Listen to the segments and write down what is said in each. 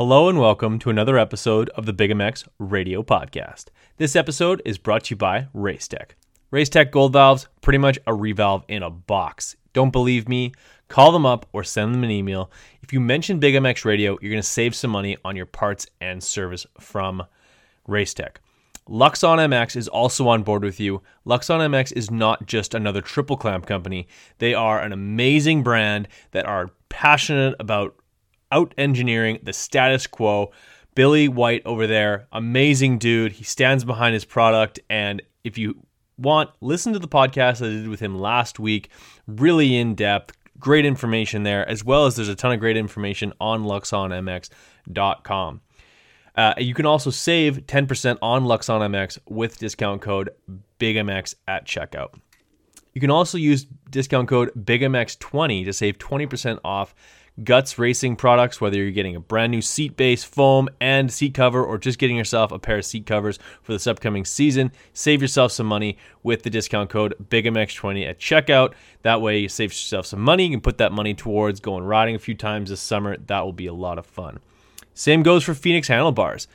Hello and welcome to another episode of the Big MX Radio Podcast. This episode is brought to you by Racetech. Racetech Gold Valves, pretty much a revalve in a box. Don't believe me? Call them up or send them an email. If you mention Big MX Radio, you're going to save some money on your parts and service from Racetech. Luxon MX is also on board with you. Luxon MX is not just another triple clamp company. They are an amazing brand that are passionate about out-engineering the status quo. Billy White over there, amazing dude. He stands behind his product. And if you want, listen to the podcast that I did with him last week. Really in-depth, great information there, as well as there's a ton of great information on LuxonMX.com. You can also save 10% on Luxon MX with discount code BIGMX at checkout. You can also use discount code BIGMX20 to save 20% off Guts Racing products, whether you're getting a brand new seat base, foam, and seat cover, or just getting yourself a pair of seat covers for this upcoming season. Save yourself some money with the discount code BIGMX20 at checkout. That way you save yourself some money. You can put that money towards going riding a few times this summer. That will be a lot of fun. Same goes for Phoenix handlebars.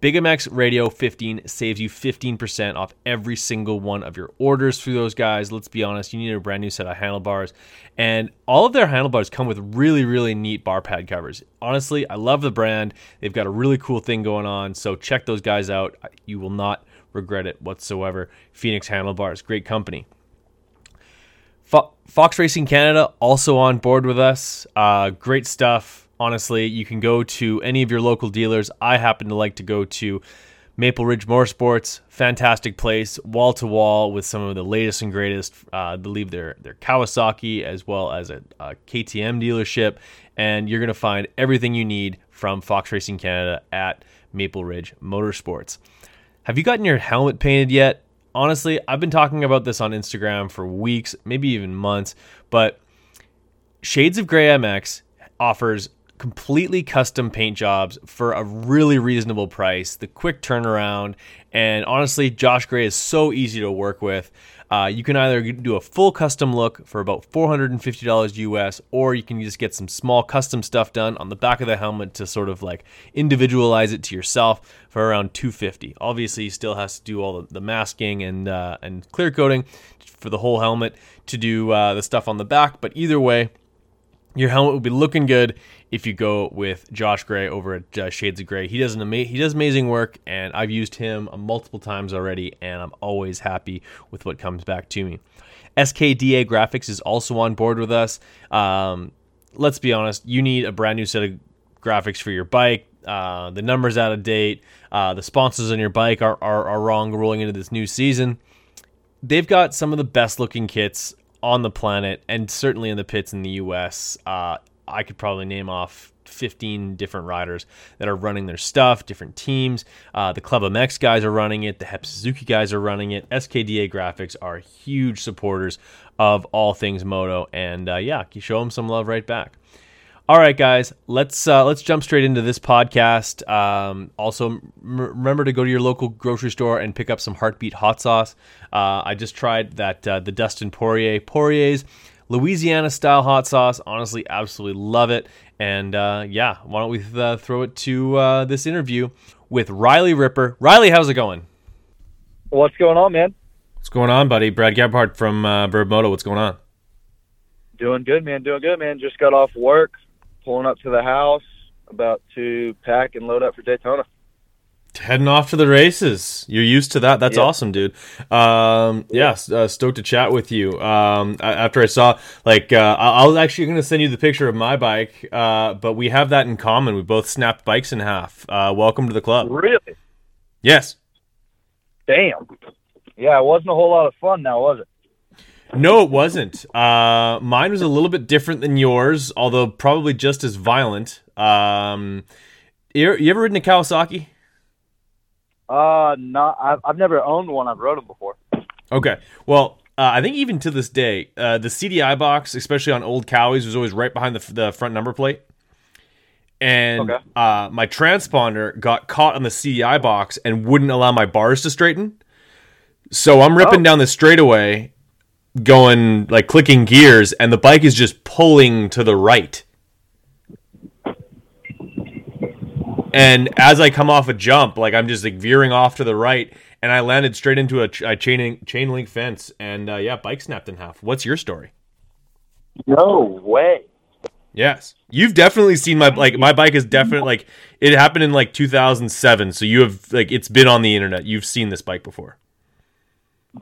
Big MX Radio 15 saves you 15% off every single one of your orders through those guys. Let's be honest, you need a brand new set of handlebars. And all of their handlebars come with really, really neat bar pad covers. Honestly, I love the brand. They've got a really cool thing going on. So check those guys out. You will not regret it whatsoever. Phoenix handlebars, great company. Fox Racing Canada also on board with us. Great stuff. Honestly, you can go to any of your local dealers. I happen to like to go to Maple Ridge Motorsports. Fantastic place, wall-to-wall with some of the latest and greatest. I believe they're Kawasaki as well as a KTM dealership. And you're going to find everything you need from Fox Racing Canada at Maple Ridge Motorsports. Have you gotten your helmet painted yet? Honestly, I've been talking about this on Instagram for weeks, maybe even months. But Shades of Grey MX offers completely custom paint jobs for a really reasonable price, the quick turnaround, and honestly, Josh Gray is so easy to work with. You can either do a full custom look for about $450 US, or you can just get some small custom stuff done on the back of the helmet to sort of like individualize it to yourself for around $250. Obviously, you still has to do all the masking and clear coating for the whole helmet to do the stuff on the back, but either way, your helmet will be looking good if you go with Josh Gray over at Shades of Grey. He does amazing work, and I've used him multiple times already, and I'm always happy with what comes back to me. SKDA Graphics is also on board with us. Let's be honest, you need a brand new set of graphics for your bike. The number's out of date. The sponsors on your bike are wrong rolling into this new season. They've got some of the best-looking kits on the planet, and certainly in the pits in the US. I could probably name off 15 different riders that are running their stuff, different teams. The Club MX guys are running it. The Hep Suzuki guys are running it. SKDA Graphics are huge supporters of all things moto, and yeah, you show them some love right back. All right, guys, let's jump straight into this podcast. Also, remember to go to your local grocery store and pick up some Heartbeat Hot Sauce. I just tried that the Dustin Poirier's Louisiana-style hot sauce. Honestly, absolutely love it. And yeah, why don't we throw it to this interview with Riley Ripper. Riley, how's it going? What's going on, man? What's going on, buddy? Brad Gabbard from Verb Moto. What's going on? Doing good, man. Just got off work. Pulling up to the house, about to pack and load up for Daytona. Heading off to the races. You're used to that. That's awesome, dude. Stoked to chat with you. After I saw, I was actually going to send you the picture of my bike, but we have that in common. We both snapped bikes in half. Welcome to the club. Really? Yes. Damn. Yeah, it wasn't a whole lot of fun now, was it? No, it wasn't. Mine was a little bit different than yours, although probably just as violent. You ever ridden a Kawasaki? No, I've never owned one. I've rode them before. Okay. Well, I think even to this day, the CDI box, especially on old Cowies, was always right behind the front number plate. And okay. My transponder got caught on the CDI box and wouldn't allow my bars to straighten. So I'm ripping down the straightaway, going like clicking gears, and the bike is just pulling to the right. And as I come off a jump, like I'm just like veering off to the right, and I landed straight into a chain link fence, and yeah, bike snapped in half. What's your story? No way. Yes, you've definitely seen my my bike is definitely like it happened in like 2007, so you have like it's been on the internet. You've seen this bike before.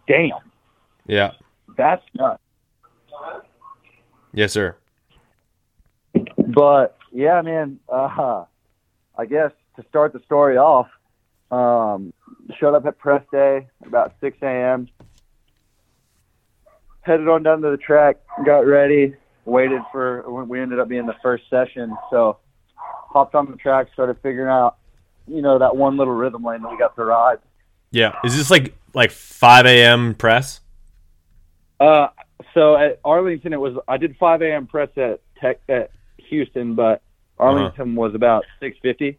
Damn. Yeah. That's nuts. Yes, sir. But yeah, man. I guess to start the story off, showed up at press day about 6 a.m. Headed on down to the track, got ready. We ended up being the first session, so hopped on the track, started figuring out, you know, that one little rhythm lane that we got to ride. Yeah, is this like 5 a.m. press? So at Arlington, I did 5 a.m. press at Houston, but Arlington was about 6:50,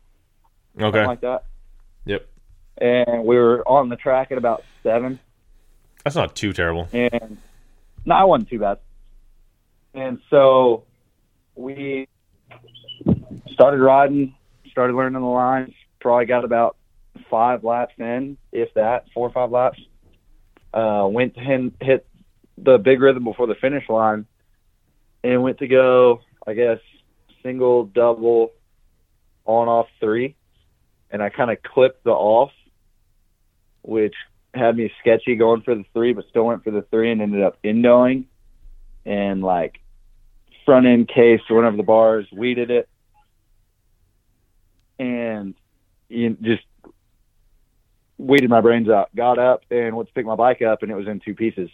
something like that. Yep. And we were on the track at about 7. That's not too terrible. And no, I wasn't too bad. And so we started riding, started learning the lines, probably got about 5 laps in, if that, 4 or 5 laps. Went to hit the big rhythm before the finish line and went to go, I guess, single, double, on, off, 3. And I kind of clipped the off, which had me sketchy going for the 3, but still went for the 3 and ended up endowing. And like front end case or one of the bars weeded it, and you just weeded my brains out. Got up and went to pick my bike up, and it was in 2 pieces.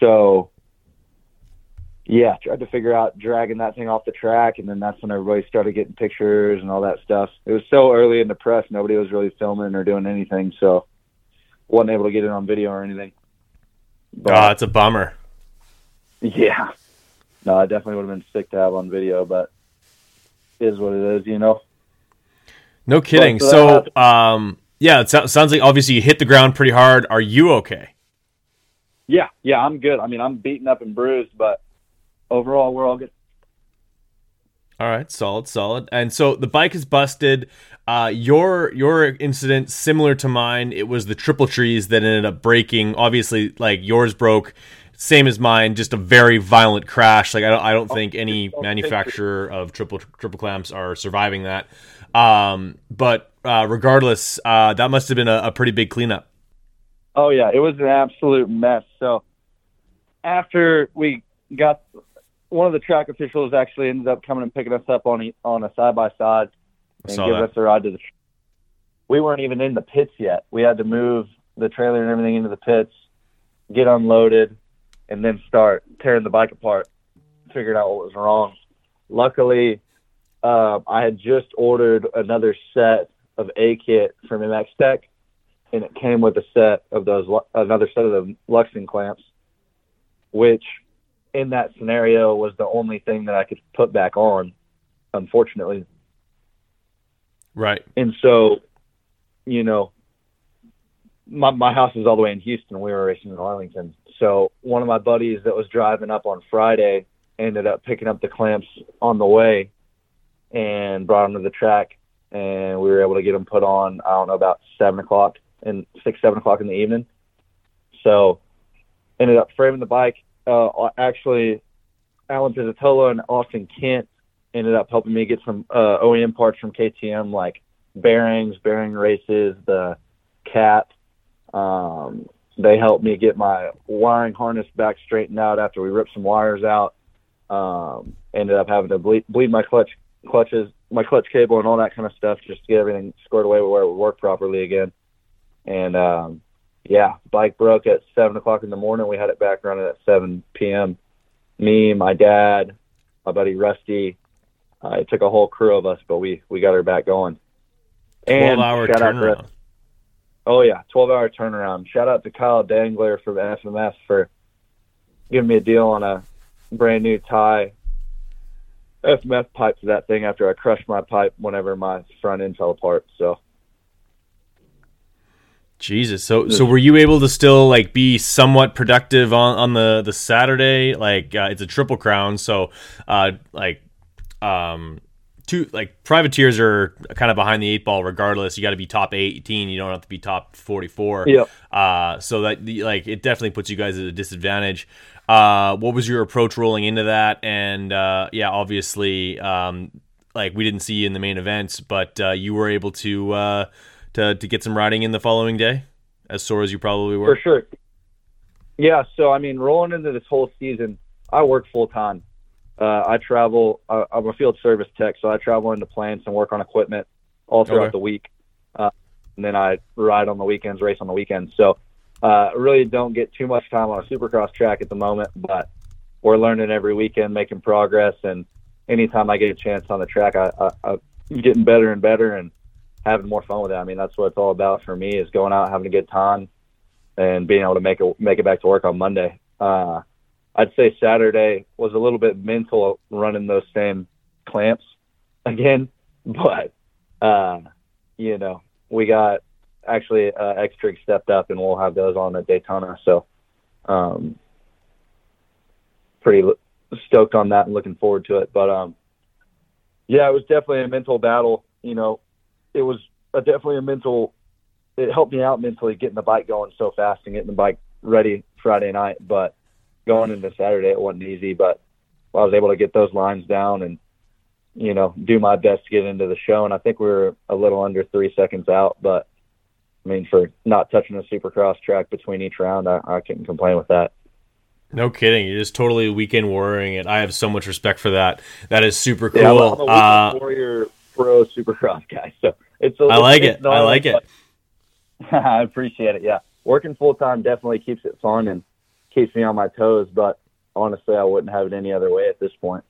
So yeah, tried to figure out dragging that thing off the track, and then that's when everybody started getting pictures and all that stuff. It was so early in the press, nobody was really filming or doing anything, so wasn't able to get it on video or anything. But, oh, it's a bummer. Yeah. No, I definitely would have been sick to have on video, but it is what it is, you know? No kidding. So yeah, it sounds like obviously you hit the ground pretty hard. Are you okay? Yeah, I'm good. I mean, I'm beaten up and bruised, but overall, we're all good. All right, solid. And so the bike is busted. Your incident, similar to mine, it was the triple trees that ended up breaking. Obviously, like yours broke. Same as mine, just a very violent crash. Like I don't think any manufacturer of triple clamps are surviving that. But regardless, that must have been a pretty big cleanup. Oh yeah, it was an absolute mess. So after we got, one of the track officials actually ended up coming and picking us up on a side by side and giving us a ride to the. We weren't even in the pits yet. We had to move the trailer and everything into the pits, get unloaded. And then start tearing the bike apart, figured out what was wrong. Luckily, I had just ordered another set of A kit from MX Tech, and it came with a set of another set of the Luxon clamps, which in that scenario was the only thing that I could put back on, unfortunately. Right. And so, you know, my house is all the way in Houston. We were racing in Arlington. So one of my buddies that was driving up on Friday ended up picking up the clamps on the way and brought them to the track. And we were able to get them put on, I don't know, about 7 o'clock in the evening. So ended up framing the bike. Actually, Alan Pizzitolo and Austin Kent ended up helping me get some OEM parts from KTM, like bearings, bearing races, the cap. They helped me get my wiring harness back straightened out after we ripped some wires out. Ended up having to bleed my clutch cable and all that kind of stuff just to get everything squared away where it would work properly again. And yeah, bike broke at 7 o'clock in the morning. We had it back running at 7 p.m. Me, my dad, my buddy Rusty. It took a whole crew of us, but we got her back going. 12-hour turnaround. Oh, yeah, 12-hour turnaround. Shout out to Kyle Dangler from FMS for giving me a deal on a brand-new tie FMS pipe to that thing after I crushed my pipe whenever my front end fell apart. So, Jesus. So were you able to still, like, be somewhat productive on the Saturday? Like, it's a triple crown, so, privateers are kind of behind the eight ball regardless. You got to be top 18. You don't have to be top 44. Yeah. So that it definitely puts you guys at a disadvantage. What was your approach rolling into that? And obviously, we didn't see you in the main events, but you were able to get some riding in the following day, as sore as you probably were. For sure. Yeah. So rolling into this whole season, I work full time. I travel. I'm a field service tech, so I travel into plants and work on equipment all throughout the week, and then I ride on the weekends, race on the weekends. So. Really don't get too much time on a supercross track at the moment, but we're learning every weekend, making progress, and anytime I get a chance on the track, I'm getting better and better and having more fun with it. That's what it's all about for me, is going out, having a good time, and being able to make it back to work on Monday. I'd say Saturday was a little bit mental running those same clamps again, but we got. Actually, Xtrig stepped up, and we'll have those on at Daytona. So, pretty stoked on that and looking forward to it. But, it was definitely a mental battle. It was definitely a mental – it helped me out mentally getting the bike going so fast and getting the bike ready Friday night. But going into Saturday, it wasn't easy. But I was able to get those lines down and, do my best to get into the show. And I think we were a little under 3 seconds out, but – for not touching a supercross track between each round, I couldn't complain with that. No kidding. You're just totally weekend warrioring it. I have so much respect for that. That is super cool. Yeah, I'm a weekend warrior pro supercross guy. So I like it. I appreciate it. Yeah. Working full time definitely keeps it fun and keeps me on my toes, but honestly, I wouldn't have it any other way at this point.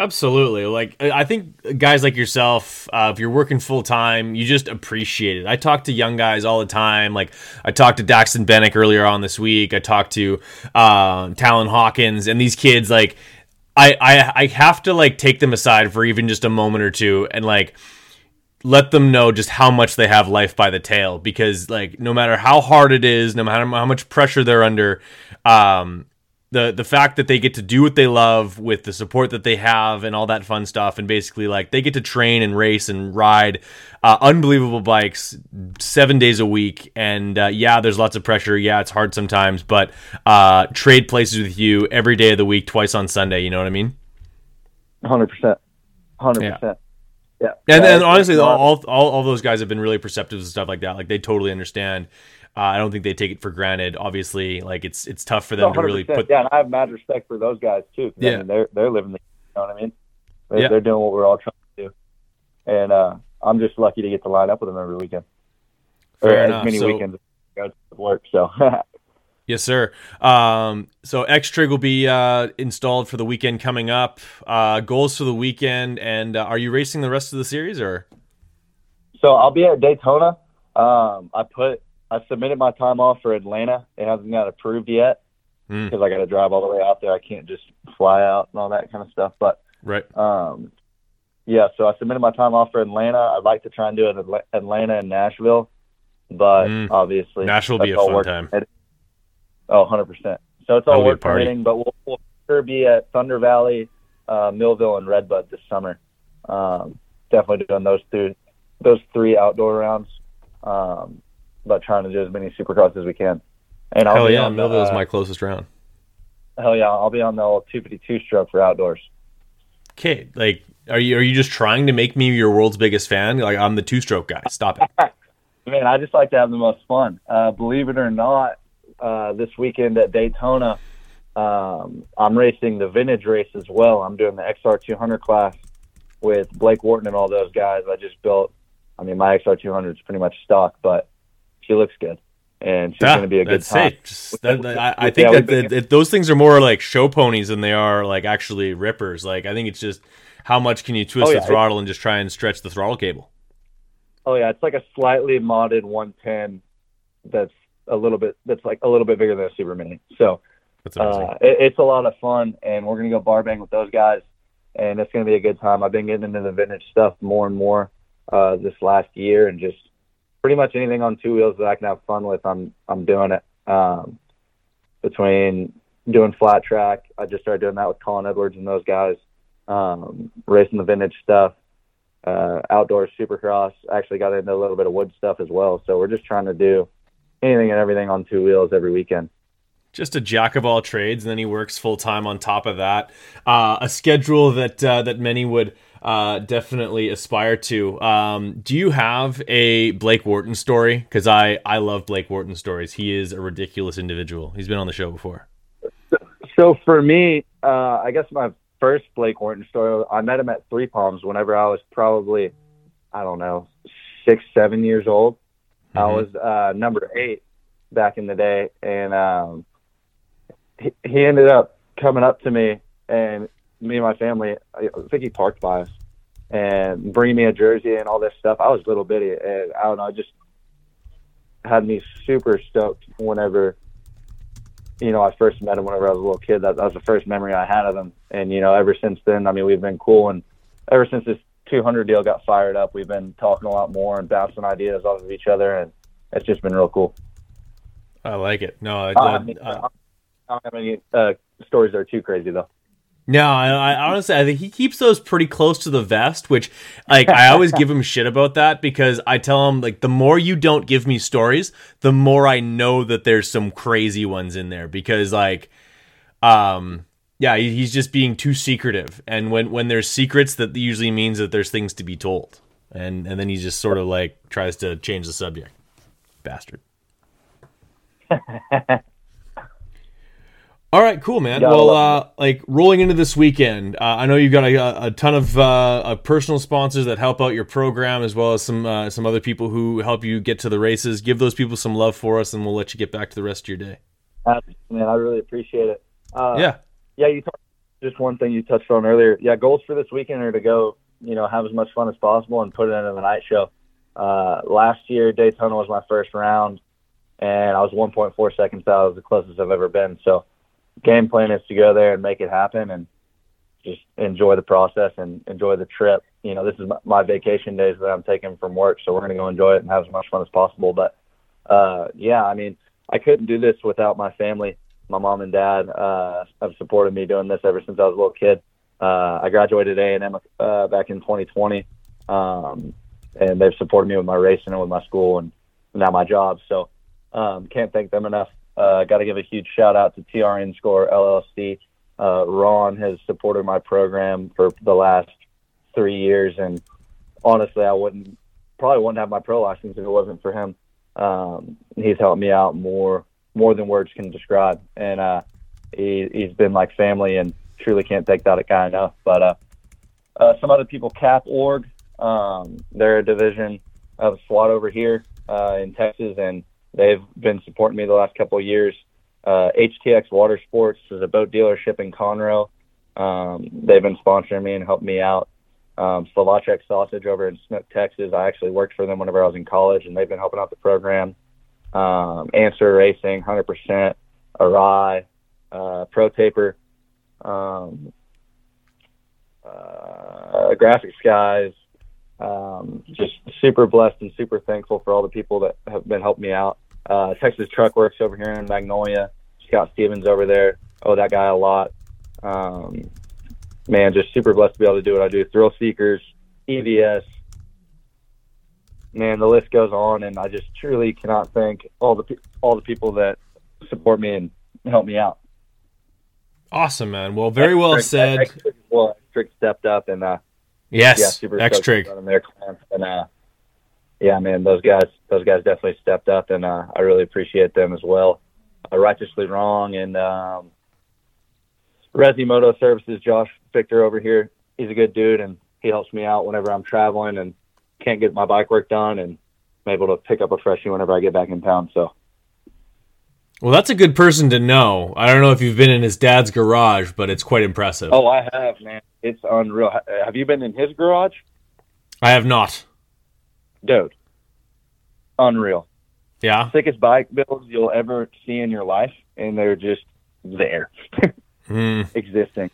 Absolutely. I think guys like yourself, if you're working full time, you just appreciate it. I talk to young guys all the time. I talked to Daxton Bennick earlier on this week. I talked to Talon Hawkins, and these kids, I have to take them aside for even just a moment or two and let them know just how much they have life by the tail, because no matter how hard it is, no matter how much pressure they're under, the fact that they get to do what they love with the support that they have and all that fun stuff, and basically they get to train and race and ride unbelievable bikes 7 days a week, and there's lots of pressure, it's hard sometimes, but trade places with you every day of the week, twice on Sunday. 100%. 100%. Yeah. And honestly, all those guys have been really perceptive of stuff like that. They totally understand. I don't think they take it for granted. Obviously, it's tough for them to really put. Yeah, and I have mad respect for those guys too. Yeah, they're living the. You know what I mean? They're doing what we're all trying to do, and I'm just lucky to get to line up with them every weekend. Fair enough. As many weekends as I go to work. So. Yes, sir. So Xtrig will be installed for the weekend coming up. Goals for the weekend, and are you racing the rest of the series or? So I'll be at Daytona. I submitted my time off for Atlanta. It hasn't got approved yet because I got to drive all the way out there. I can't just fly out and all that kind of stuff. But so I submitted my time off for Atlanta. I'd like to try and do it in Atlanta and Nashville, but obviously Nashville will be a fun time. 100%. So it's all work permitting, but we'll sure be at Thunder Valley, Millville, and Redbud this summer. Definitely doing those three outdoor rounds. But trying to do as many supercross as we can. And Millville is my closest round. Hell yeah, I'll be on the old 252 stroke for outdoors. Okay, are you just trying to make me your world's biggest fan? I'm the two-stroke guy. Stop it. Man, I just like to have the most fun. Believe it or not, this weekend at Daytona, I'm racing the vintage race as well. I'm doing the XR200 class with Blake Wharton and all those guys. I just built, my XR200 is pretty much stock, but she looks good, and she's going to be a good time. I think that those things are more show ponies than they are actually rippers. I think it's just how much can you twist the throttle and just try and stretch the throttle cable. Oh yeah, it's a slightly modded 110 that's a little bit bigger than a Super Mini. So that's it's a lot of fun, and we're going to go bar bang with those guys, and it's going to be a good time. I've been getting into the vintage stuff more and more this last year, and just pretty much anything on two wheels that I can have fun with, I'm doing it. Between doing flat track, I just started doing that with Colin Edwards and those guys. racing the vintage stuff, outdoor supercross. Actually got into a little bit of wood stuff as well. So we're just trying to do anything and everything on two wheels every weekend. Just a jack of all trades, and then he works full time on top of that. A schedule that that many would definitely aspire to. Do you have a Blake Wharton story? Because I love Blake Wharton stories. He is a ridiculous individual. He's been on the show before. So for me, I guess my first Blake Wharton story, I met him at Three Palms whenever I was probably, I don't know, 6, 7 years old. Mm-hmm. I was number 8 back in the day, and he ended up coming up to me, and me and my family, I think he parked by us, and bringing me a jersey and all this stuff. I was little bitty, and I don't know, it just had me super stoked whenever, you know, I first met him whenever I was a little kid. That was the first memory I had of him. And, you know, ever since then, I mean, we've been cool. And ever since this 200 deal got fired up, we've been talking a lot more and bouncing ideas off of each other. And it's just been real cool. I like it. No, I don't have any stories that are too crazy, though. No, I honestly, I think he keeps those pretty close to the vest, which, like, I always give him shit about that, because I tell him, like, the more you don't give me stories, the more I know that there's some crazy ones in there, because, like, yeah, he's just being too secretive, and when there's secrets, that usually means that there's things to be told, and then he just sort of, like, tries to change the subject. Bastard. All right, cool, man. Well, like rolling into this weekend, I know you've got a ton of personal sponsors that help out your program, as well as some other people who help you get to the races. Give those people some love for us, and we'll let you get back to the rest of your day. Man, I really appreciate it. Yeah. You talked just one thing you touched on earlier. Yeah, goals for this weekend are to go, you know, have as much fun as possible and put it into the night show. Last year, Daytona was my first round, and I was 1.4 seconds out. It was the closest I've ever been. So game plan is to go there and make it happen and just enjoy the process and enjoy the trip. You know, this is my vacation days that I'm taking from work, so we're going to go enjoy it and have as much fun as possible. But, yeah, I mean, I couldn't do this without my family. My mom and dad have supported me doing this ever since I was a little kid. I graduated A&M back in 2020, and they've supported me with my racing and with my school and now my job. So can't thank them enough. Got to give a huge shout out to TRN Score LLC. Ron has supported my program for the last 3 years, and honestly, I probably wouldn't have my pro license if it wasn't for him. He's helped me out more than words can describe, and he's been like family, and truly can't thank that guy enough. But some other people, Cap Org, they're a division of SWAT over here in Texas, and they've been supporting me the last couple of years. HTX Water Sports is a boat dealership in Conroe. They've been sponsoring me and helping me out. Slovacek Sausage over in Snook, Texas. I actually worked for them whenever I was in college, and they've been helping out the program. Answer Racing, 100%, Arai, Pro Taper, Graphic Skies. Just super blessed and super thankful for all the people that have been helping me out. Texas Truck Works over here in Magnolia. Scott Stevens over there. Owe that guy a lot. Man, just super blessed to be able to do what I do. Thrill Seekers, EVS. Man, the list goes on, and I just truly cannot thank all the people that support me and help me out. Awesome, man. Well, very well said. Well, Xtrig stepped up, and yes, yeah, Xtrig. On their clients. And, yeah, man, those guys definitely stepped up, and I really appreciate them as well. Righteously Wrong, and Resi Moto Services, Josh Victor over here. He's a good dude, and he helps me out whenever I'm traveling and can't get my bike work done, and I'm able to pick up a freshie whenever I get back in town. So. Well, that's a good person to know. I don't know if you've been in his dad's garage, but it's quite impressive. Oh, I have, man. It's unreal. Have you been in his garage? I have not. Dude, unreal. Yeah? Sickest bike builds you'll ever see in your life, and they're just there, existing.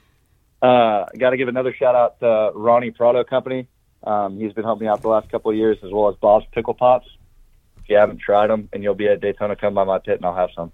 Got to give another shout-out to Ronnie Prado Company. He's been helping me out the last couple of years, as well as Bob's Pickle Pops. If you haven't tried them and you'll be at Daytona, come by my pit and I'll have some.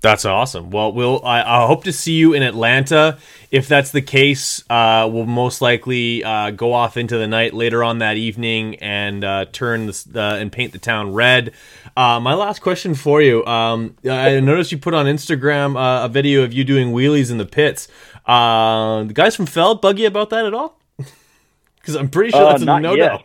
That's awesome. Well, we'll I hope to see you in Atlanta. If that's the case, we'll most likely go off into the night later on that evening and turn this, and paint the town red. My last question for you. I noticed you put on Instagram a video of you doing wheelies in the pits. The guys from Feld bug you about that at all? Because I'm pretty sure that's a no-no.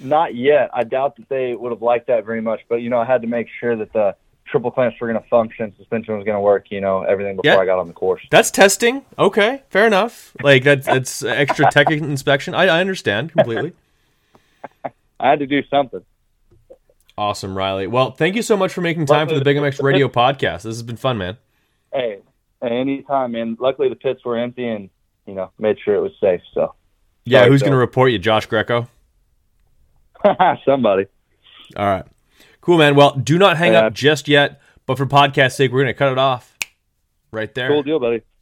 Not yet. I doubt that they would have liked that very much. But, you know, I had to make sure that the triple clamps were going to function, suspension was going to work, you know, everything before I got on the course. That's testing. Okay, fair enough. Like, that's extra tech inspection. I understand completely. I had to do something. Awesome, Riley. Well, thank you so much for making time for the Big MX Radio podcast. This has been fun, man. Hey, anytime, man. Luckily, the pits were empty and, you know, made sure it was safe. So, yeah, who's going to report you, Josh Greco? Somebody. All right. Cool, man. Well, do not hang up just yet, but for podcast sake, we're going to cut it off right there. Cool deal, buddy.